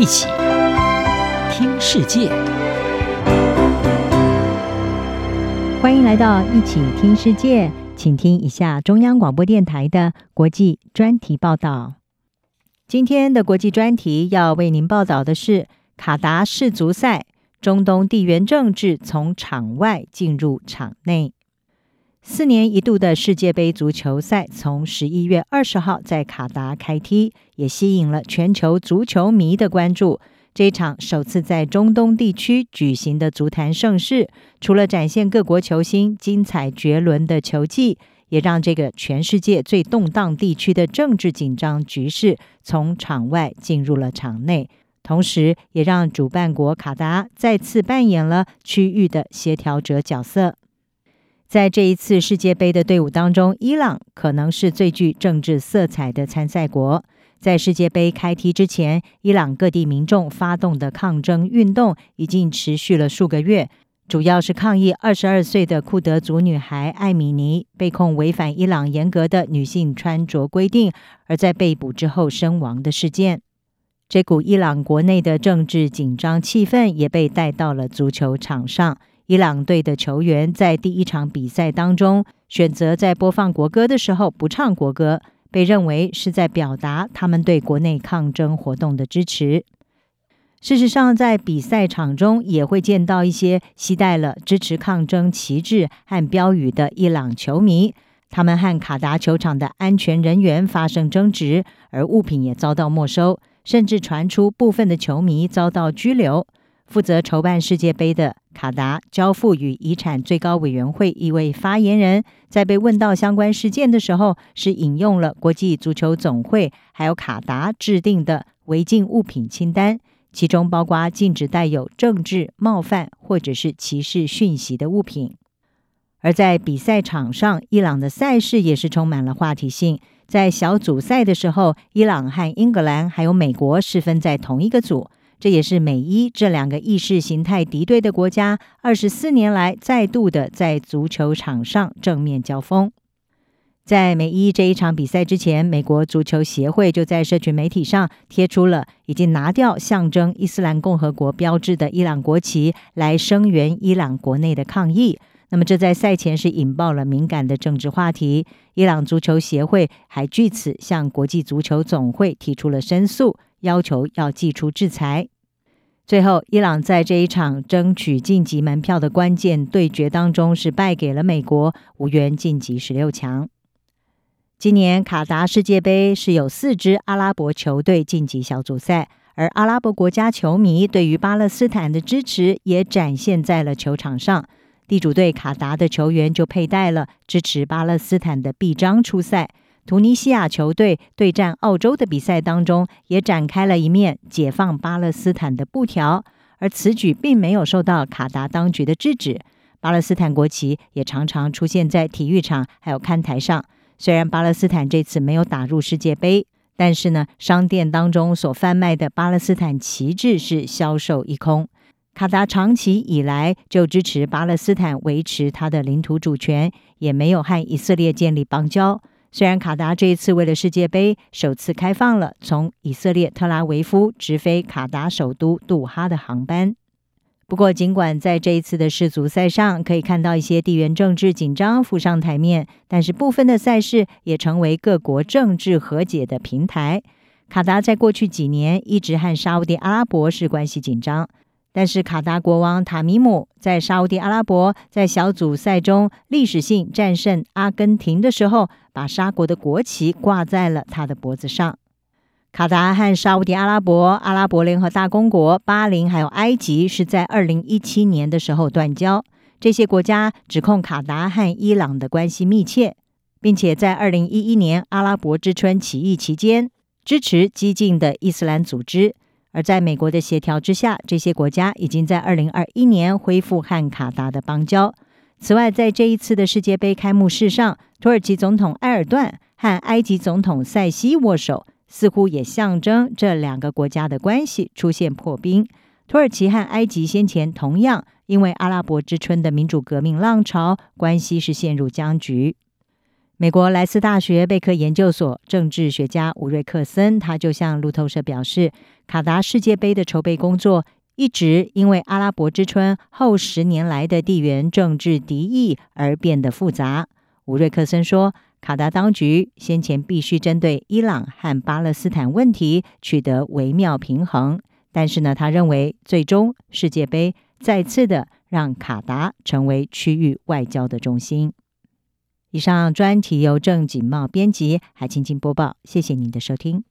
一起听世界，欢迎来到一起听世界，请听一下中央广播电台的国际专题报道。今天的国际专题要为您报道的是卡达世足赛，中东地缘政治从场外进入场内。4年一度的世界杯足球赛从11月20号在卡达开踢，也吸引了全球足球迷的关注。这场首次在中东地区举行的足坛盛事，除了展现各国球星精彩绝伦的球技，也让这个全世界最动荡地区的政治紧张局势从场外进入了场内，同时也让主办国卡达再次扮演了区域的协调者角色。在这一次世界杯的队伍当中，伊朗可能是最具政治色彩的参赛国。在世界杯开踢之前，伊朗各地民众发动的抗争运动已经持续了数个月，主要是抗议22岁的库德族女孩艾米尼被控违反伊朗严格的女性穿着规定，而在被捕之后身亡的事件。这股伊朗国内的政治紧张气氛也被带到了足球场上。伊朗队的球员在第一场比赛当中选择在播放国歌的时候不唱国歌，被认为是在表达他们对国内抗争活动的支持。事实上，在比赛场中也会见到一些携带了支持抗争旗帜和标语的伊朗球迷，他们和卡达球场的安全人员发生争执，而物品也遭到没收，甚至传出部分的球迷遭到拘留。负责筹办世界杯的卡达交付与遗产最高委员会一位发言人，在被问到相关事件的时候，是引用了国际足球总会还有卡达制定的违禁物品清单，其中包括禁止带有政治冒犯或者是歧视讯息的物品。而在比赛场上，伊朗的赛事也是充满了话题性。在小组赛的时候，伊朗和英格兰还有美国是分在同一个组，这也是美伊这两个意识形态敌对的国家24年来再度的在足球场上正面交锋。在美伊这一场比赛之前，美国足球协会就在社群媒体上贴出了已经拿掉象征伊斯兰共和国标志的伊朗国旗，来声援伊朗国内的抗议。那么这在赛前是引爆了敏感的政治话题，伊朗足球协会还据此向国际足球总会提出了申诉，要求要祭出制裁。最后，伊朗在这一场争取晋级门票的关键对决当中是败给了美国，无缘晋级16强。今年卡达世界杯是有4支阿拉伯球队晋级小组赛，而阿拉伯国家球迷对于巴勒斯坦的支持也展现在了球场上。地主队卡达的球员就佩戴了支持巴勒斯坦的臂章出赛。突尼西亚球队对战澳洲的比赛当中，也展开了一面解放巴勒斯坦的布条，而此举并没有受到卡达当局的制止。巴勒斯坦国旗也常常出现在体育场还有看台上。虽然巴勒斯坦这次没有打入世界杯，但是呢，商店当中所贩卖的巴勒斯坦旗帜是销售一空。卡达长期以来就支持巴勒斯坦维持他的领土主权，也没有和以色列建立邦交。虽然卡达这一次为了世界杯首次开放了从以色列特拉维夫直飞卡达首都杜哈的航班，不过尽管在这一次的世足赛上可以看到一些地缘政治紧张浮上台面，但是部分的赛事也成为各国政治和解的平台。卡达在过去几年一直和沙烏地阿拉伯是关系紧张，但是卡达国王塔米姆在沙烏地阿拉伯在小组赛中历史性战胜阿根廷的时候，把沙国的国旗挂在了他的脖子上。卡达和沙烏地阿拉伯、阿拉伯联合大公国、巴林还有埃及是在2017年的时候断交，这些国家指控卡达和伊朗的关系密切，并且在2011年阿拉伯之春起义期间支持激进的伊斯兰组织。而在美国的协调之下，这些国家已经在2021年恢复和卡达的邦交。此外，在这一次的世界杯开幕式上，土耳其总统埃尔段和埃及总统塞西握手，似乎也象征这两个国家的关系出现破冰。土耳其和埃及先前同样因为阿拉伯之春的民主革命浪潮，关系是陷入僵局。美国莱斯大学贝克研究所政治学家伍瑞克森，他就向路透社表示，卡达世界杯的筹备工作一直因为阿拉伯之春后10年来的地缘政治敌意而变得复杂。伍瑞克森说，卡达当局先前必须针对伊朗和巴勒斯坦问题取得微妙平衡，但是呢，他认为最终世界杯再次的让卡达成为区域外交的中心。以上专题由郑锦茂编辑，还请播报，谢谢您的收听。